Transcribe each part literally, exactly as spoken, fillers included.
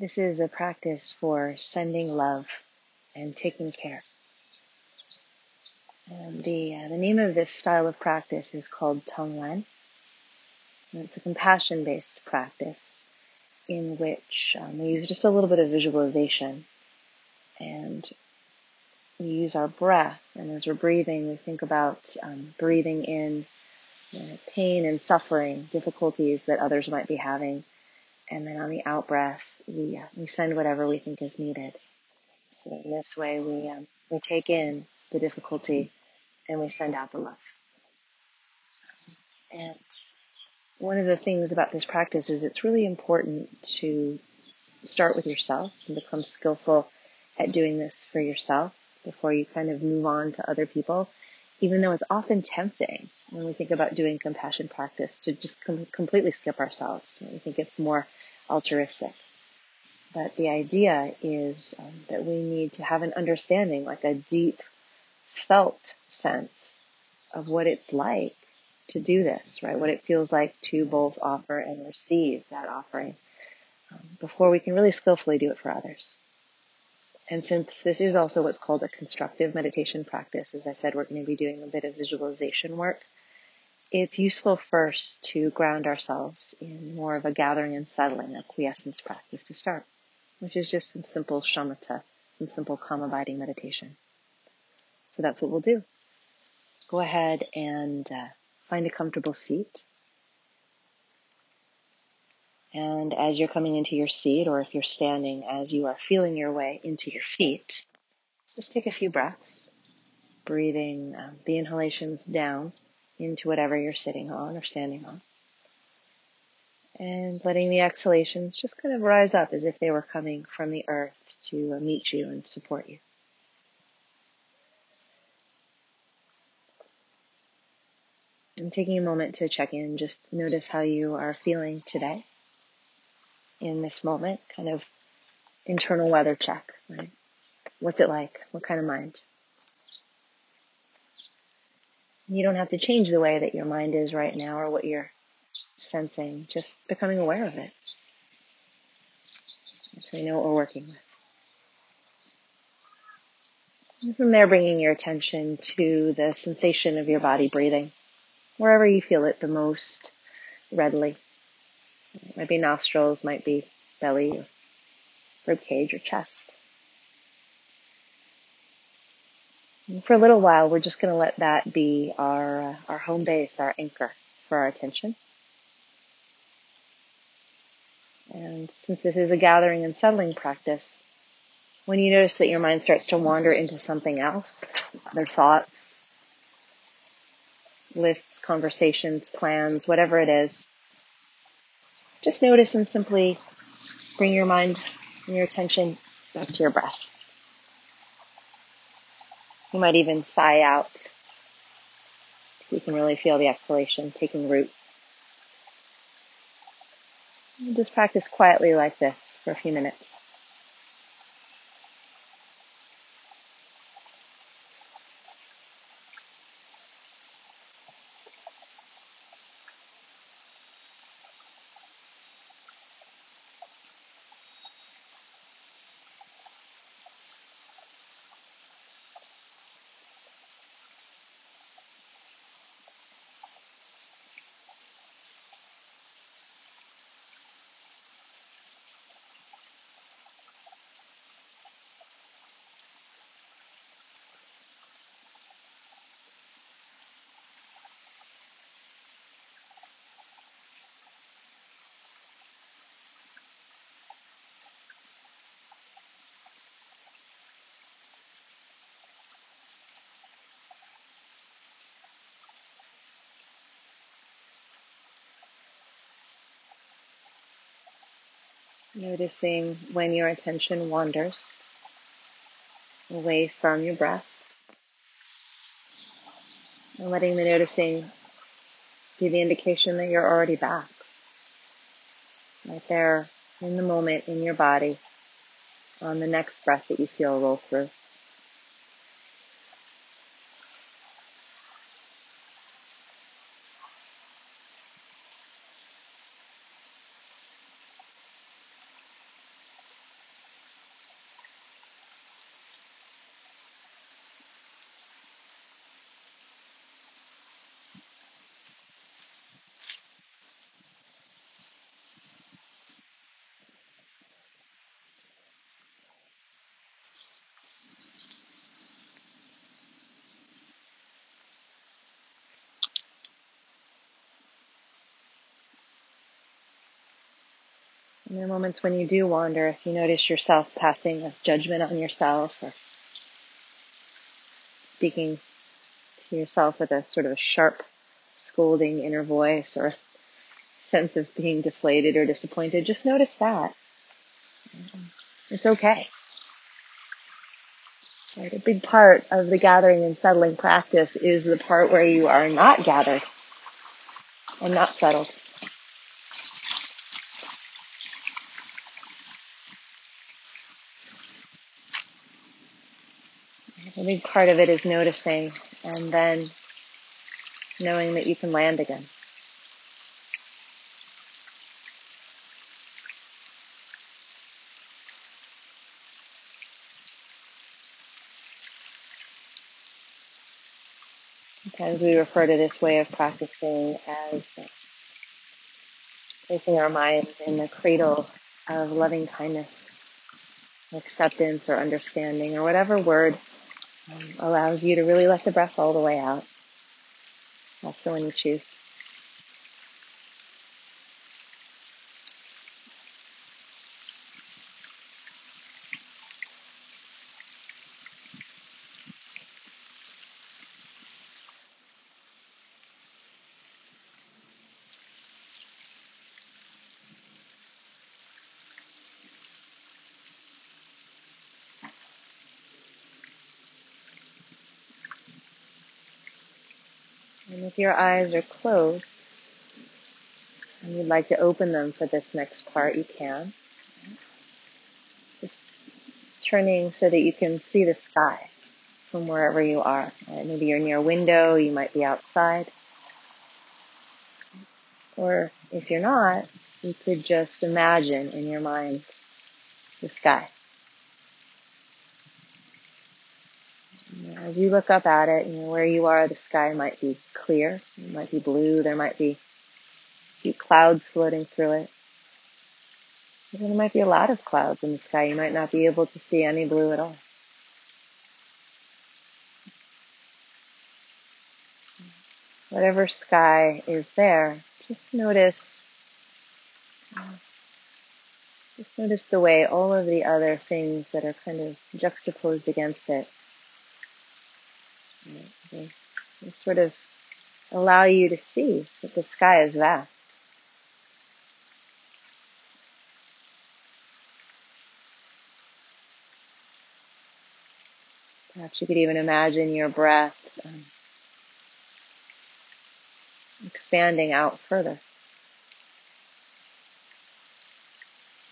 This is a practice for sending love and taking care. And the, uh, the name of this style of practice is called Tonglen. It's a compassion-based practice in which um, we use just a little bit of visualization, and we use our breath. And as we're breathing, we think about um, breathing in you know, pain and suffering, difficulties that others might be having. And then on the out-breath, we, uh, we send whatever we think is needed. So in this way, we um, we take in the difficulty and we send out the love. And one of the things about this practice is it's really important to start with yourself and become skillful at doing this for yourself before you kind of move on to other people, even though it's often tempting when we think about doing compassion practice to just com- completely skip ourselves. We think it's more altruistic. But the idea is um, that we need to have an understanding, like a deep felt sense of what it's like to do this, right? What it feels like to both offer and receive that offering um, before we can really skillfully do it for others. And since this is also what's called a constructive meditation practice, as I said, we're going to be doing a bit of visualization work. It's useful first to ground ourselves in more of a gathering and settling, a quiescence practice to start, which is just some simple shamatha, some simple calm-abiding meditation. So that's what we'll do. Go ahead and uh, find a comfortable seat. And as you're coming into your seat, or if you're standing, as you are feeling your way into your feet, just take a few breaths, breathing um, the inhalations down into whatever you're sitting on or standing on, and letting the exhalations just kind of rise up as if they were coming from the earth to meet you and support you. And taking a moment to check in, just notice how you are feeling today in this moment, kind of internal weather check, right? What's it like? What kind of mind? You don't have to change the way that your mind is right now or what you're sensing, just becoming aware of it. So you know what we're working with. And from there, bringing your attention to the sensation of your body breathing, wherever you feel it the most readily. It might be nostrils, might be belly, or rib cage, or chest. For a little while, we're just going to let that be our uh, our home base, our anchor for our attention. And since this is a gathering and settling practice, when you notice that your mind starts to wander into something else, other thoughts, lists, conversations, plans, whatever it is, just notice and simply bring your mind and your attention back to your breath. You might even sigh out so you can really feel the exhalation taking root. And just practice quietly like this for a few minutes. Noticing when your attention wanders away from your breath, and letting the noticing be the indication that you're already back, right there in the moment in your body on the next breath that you feel roll through. In the moments when you do wander, if you notice yourself passing a judgment on yourself or speaking to yourself with a sort of a sharp, scolding inner voice or a sense of being deflated or disappointed, just notice that. It's okay. Right? A big part of the gathering and settling practice is the part where you are not gathered and not settled. A big part of it is noticing and then knowing that you can land again. Sometimes we refer to this way of practicing as placing our minds in the cradle of loving kindness, acceptance, or understanding, or whatever word Um, allows you to really let the breath all the way out. That's the one you choose. And if your eyes are closed and you'd like to open them for this next part, you can. Just turning so that you can see the sky from wherever you are. Maybe you're near a window, you might be outside. Or if you're not, you could just imagine in your mind the sky. As you look up at it, you know, where you are, the sky might be clear, it might be blue, there might be a few clouds floating through it. There might be a lot of clouds in the sky. You might not be able to see any blue at all. Whatever sky is there, just notice, just notice the way all of the other things that are kind of juxtaposed against it, They, they sort of allow you to see that the sky is vast. Perhaps you could even imagine your breath um, expanding out further.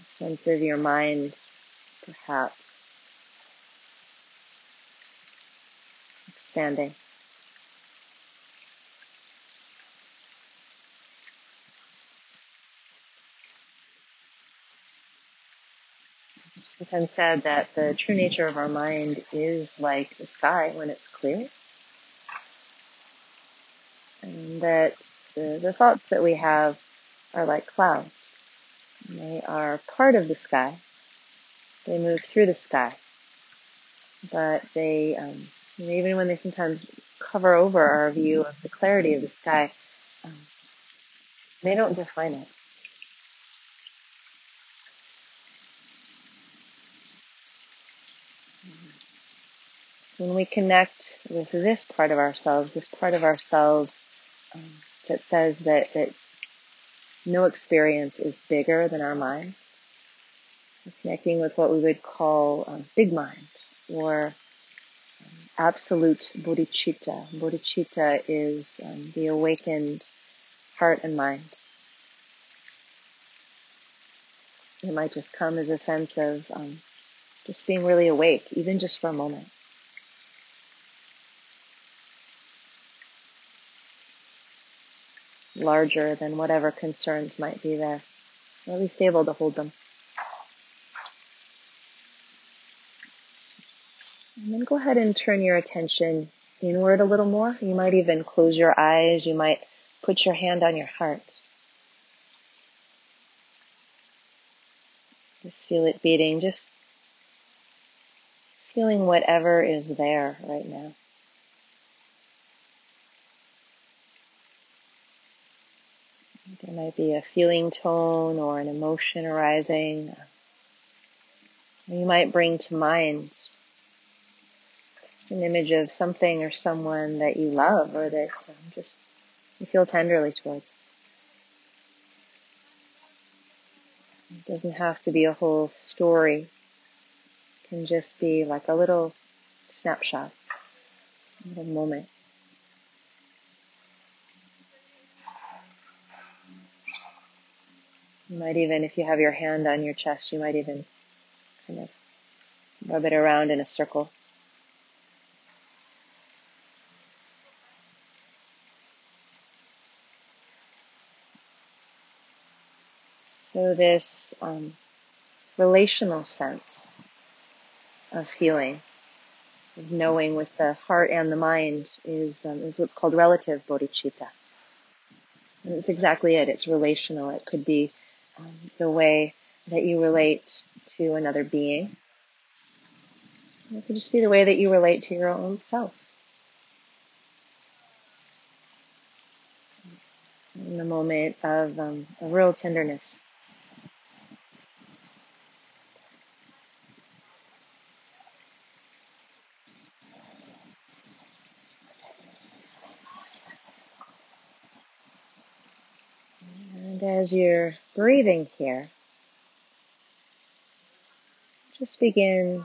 A sense of your mind, perhaps, expanding. It's sometimes said that the true nature of our mind is like the sky when it's clear, and that the, the thoughts that we have are like clouds. They are part of the sky. They move through the sky, but they um, And even when they sometimes cover over our view of the clarity of the sky, um, they don't define it. So when we connect with this part of ourselves, this part of ourselves um, that says that, that no experience is bigger than our minds, we're connecting with what we would call um, big mind, or absolute bodhicitta. Bodhicitta is um, the awakened heart and mind. It might just come as a sense of um, just being really awake, even just for a moment. Larger than whatever concerns might be there, or at least able to hold them. And then go ahead and turn your attention inward a little more. You might even close your eyes. You might put your hand on your heart. Just feel it beating. Just feeling whatever is there right now. There might be a feeling tone or an emotion arising. You might bring to mind just an image of something or someone that you love or that um, just you feel tenderly towards. It doesn't have to be a whole story. It can just be like a little snapshot, a little moment. You might even, if you have your hand on your chest, you might even kind of rub it around in a circle. So this um, relational sense of feeling, of knowing with the heart and the mind, is um, is what's called relative bodhicitta. And that's exactly it. It's relational. It could be um, the way that you relate to another being. It could just be the way that you relate to your own self. In a moment of um, a real tenderness. And as you're breathing here, just begin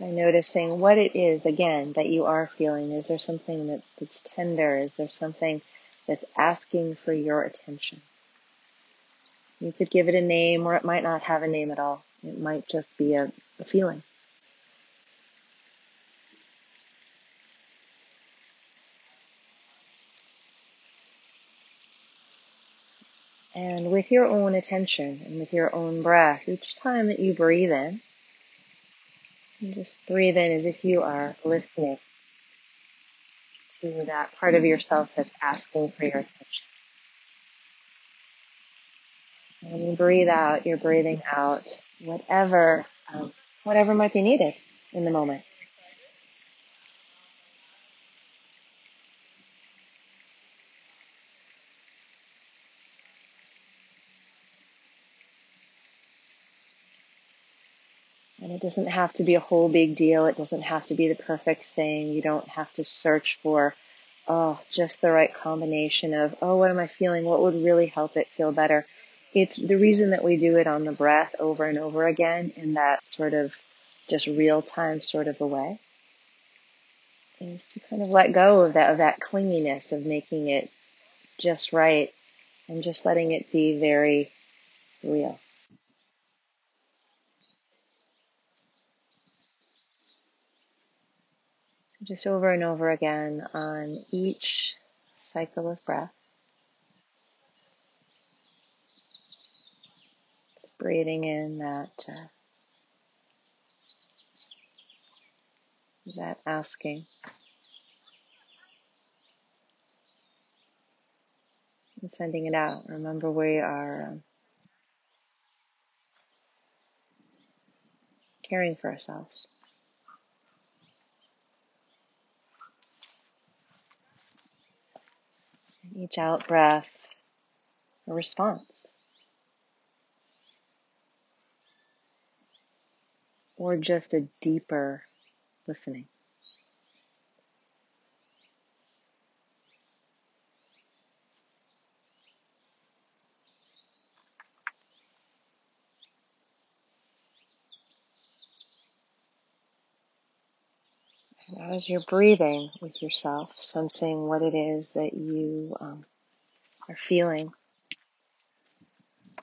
by noticing what it is, again, that you are feeling. Is there something that, that's tender? Is there something that's asking for your attention? You could give it a name, or it might not have a name at all. It might just be a, a feeling. And with your own attention and with your own breath, each time that you breathe in, just breathe in as if you are listening to that part of yourself that's asking for your attention. When you breathe out, you're breathing out whatever, um, whatever might be needed in the moment. And it doesn't have to be a whole big deal. It doesn't have to be the perfect thing. You don't have to search for, oh, just the right combination of, oh, what am I feeling? What would really help it feel better? It's the reason that we do it on the breath over and over again in that sort of just real time sort of a way, is to kind of let go of that, of that clinginess of making it just right and just letting it be very real. Just over and over again on each cycle of breath. Just breathing in that, uh, that asking. And sending it out. Remember, we are um, caring for ourselves. Each out breath, a response, or just a deeper listening. And as you're breathing with yourself, sensing what it is that you um, are feeling,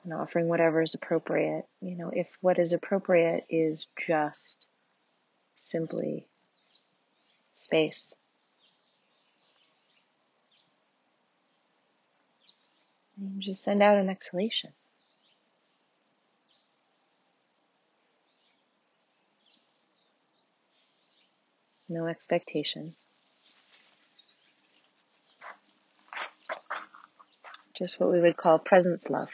and offering whatever is appropriate. You know, if what is appropriate is just simply space, and just send out an exhalation. No expectation. Just what we would call presence love.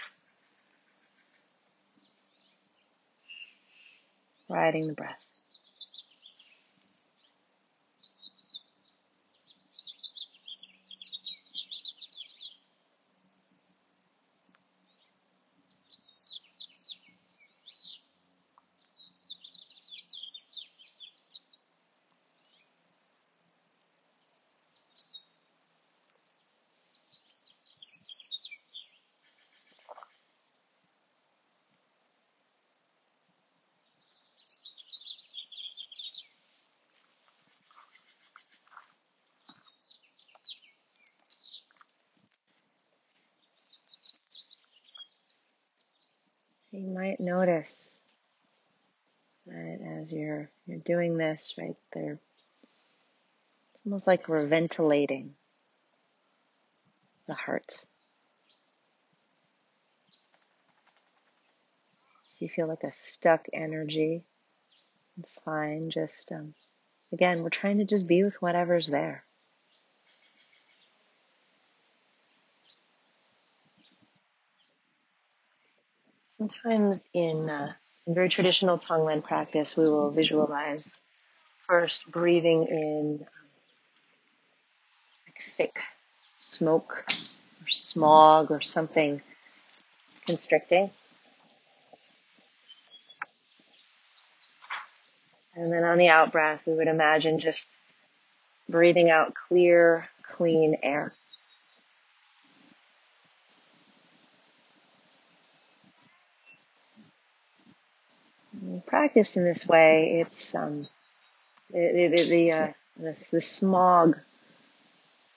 Riding the breath. You might notice that as you're you're doing this right there, it's almost like we're ventilating the heart. If you feel like a stuck energy, it's fine. Just um, again, we're trying to just be with whatever's there. Sometimes in, uh, in very traditional Tonglen practice, we will visualize first breathing in um, like thick smoke or smog or something constricting. And then on the out breath, we would imagine just breathing out clear, clean air. When we practice in this way, it's um, the the the, uh, the the smog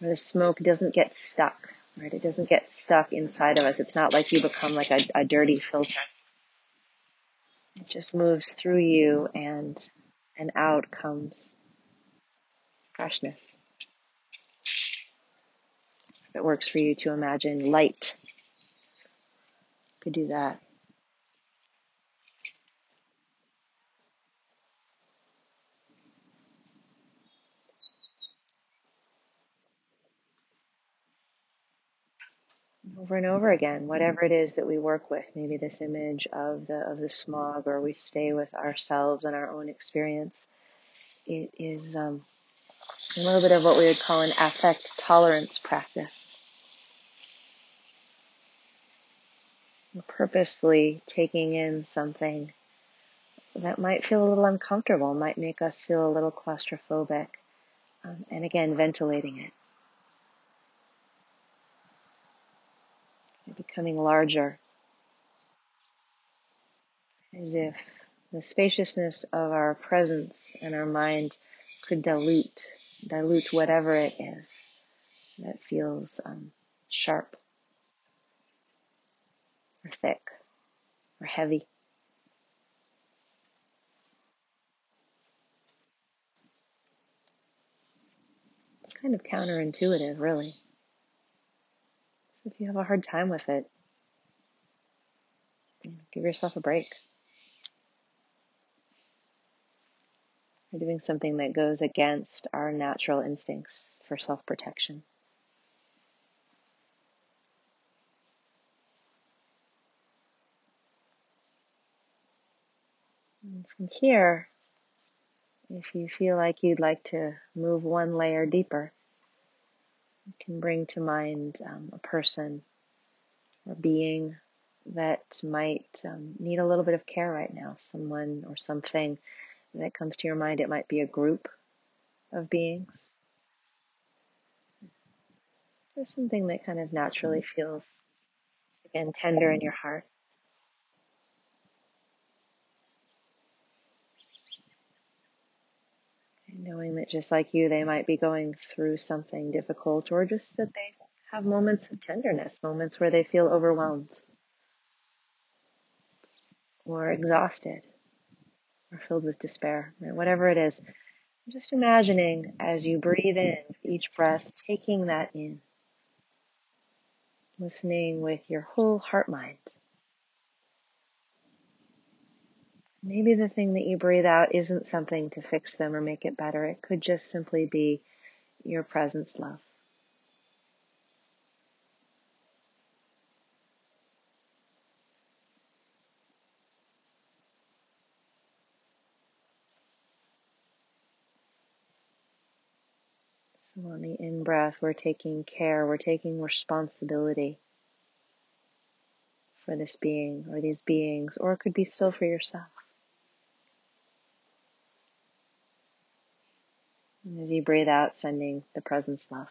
or the smoke doesn't get stuck, right? It doesn't get stuck inside of us. It's not like you become like a, a dirty filter. It just moves through you, and and out comes freshness. If it works for you to imagine light, you could do that. Over and over again, whatever it is that we work with, maybe this image of the of the smog, or we stay with ourselves and our own experience. It is um, a little bit of what we would call an affect tolerance practice. We're purposely taking in something that might feel a little uncomfortable, might make us feel a little claustrophobic, um, and again, ventilating it. Becoming larger, as if the spaciousness of our presence and our mind could dilute, dilute whatever it is that feels um, sharp, or thick, or heavy. It's kind of counterintuitive, really. If you have a hard time with it, give yourself a break. We're doing something that goes against our natural instincts for self-protection. And from here, if you feel like you'd like to move one layer deeper, you can bring to mind um, a person or being that might um, need a little bit of care right now. Someone or something that comes to your mind. It might be a group of beings. There's something that kind of naturally feels, again, tender in your heart. Knowing that just like you, they might be going through something difficult, or just that they have moments of tenderness, moments where they feel overwhelmed or exhausted or filled with despair, right? Whatever it is. Just imagining as you breathe in, each breath, taking that in, listening with your whole heart mind. Maybe the thing that you breathe out isn't something to fix them or make it better. It could just simply be your presence, love. So on the in-breath, we're taking care, we're taking responsibility for this being or these beings, or it could be still for yourself. And as you breathe out, sending the presence love.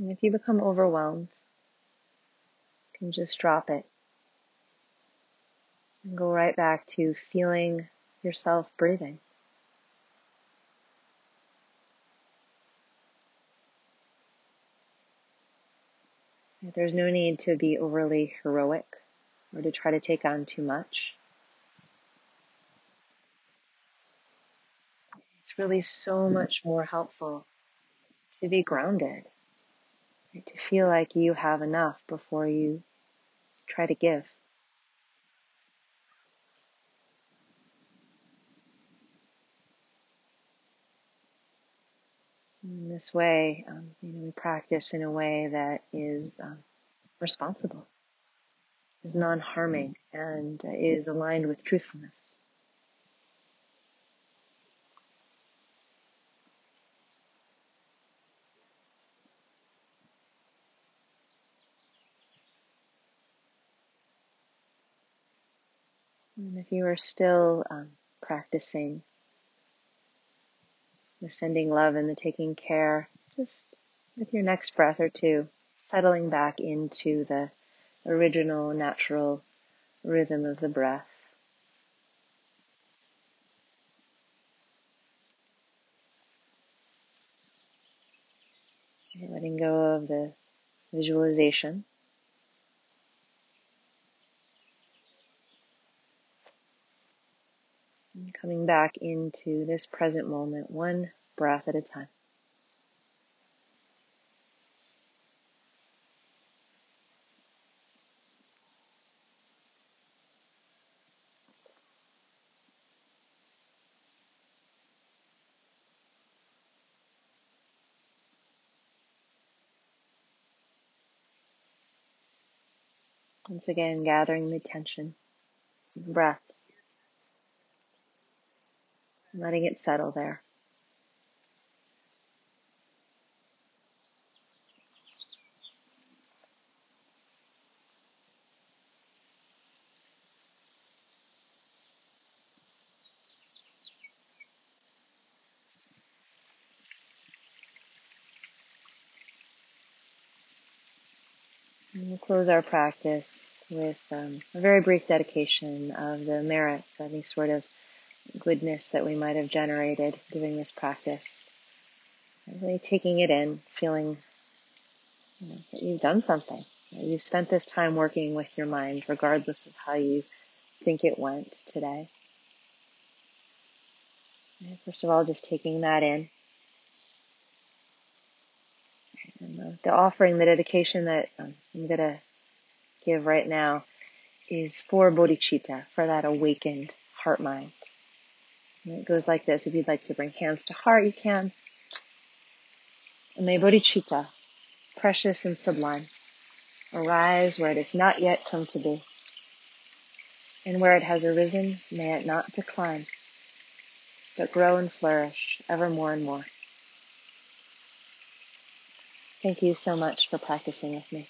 And if you become overwhelmed, you can just drop it. And go right back to feeling yourself breathing. There's no need to be overly heroic or to try to take on too much. It's really so much more helpful to be grounded, right? To feel like you have enough before you try to give. In this way, um, you know, we practice in a way that is um, responsible, is non-harming, and uh, is aligned with truthfulness. And if you are still um, practicing the sending love and the taking care, just with your next breath or two, settling back into the original natural rhythm of the breath. And letting go of the visualization. And coming back into this present moment, one breath at a time. Once again, gathering the tension in the breath. Letting it settle there. And we'll close our practice with um, a very brief dedication of the merits, any sort of goodness that we might have generated doing this practice. Really taking it in, feeling you know, that you've done something. You've spent this time working with your mind, regardless of how you think it went today. And first of all, just taking that in. And the, the offering, the dedication that um, I'm going to give right now is for bodhicitta, for that awakened heart-mind. And it goes like this. If you'd like to bring hands to heart, you can. And may bodhicitta, precious and sublime, arise where it has not yet come to be. And where it has arisen, may it not decline, but grow and flourish ever more and more. Thank you so much for practicing with me.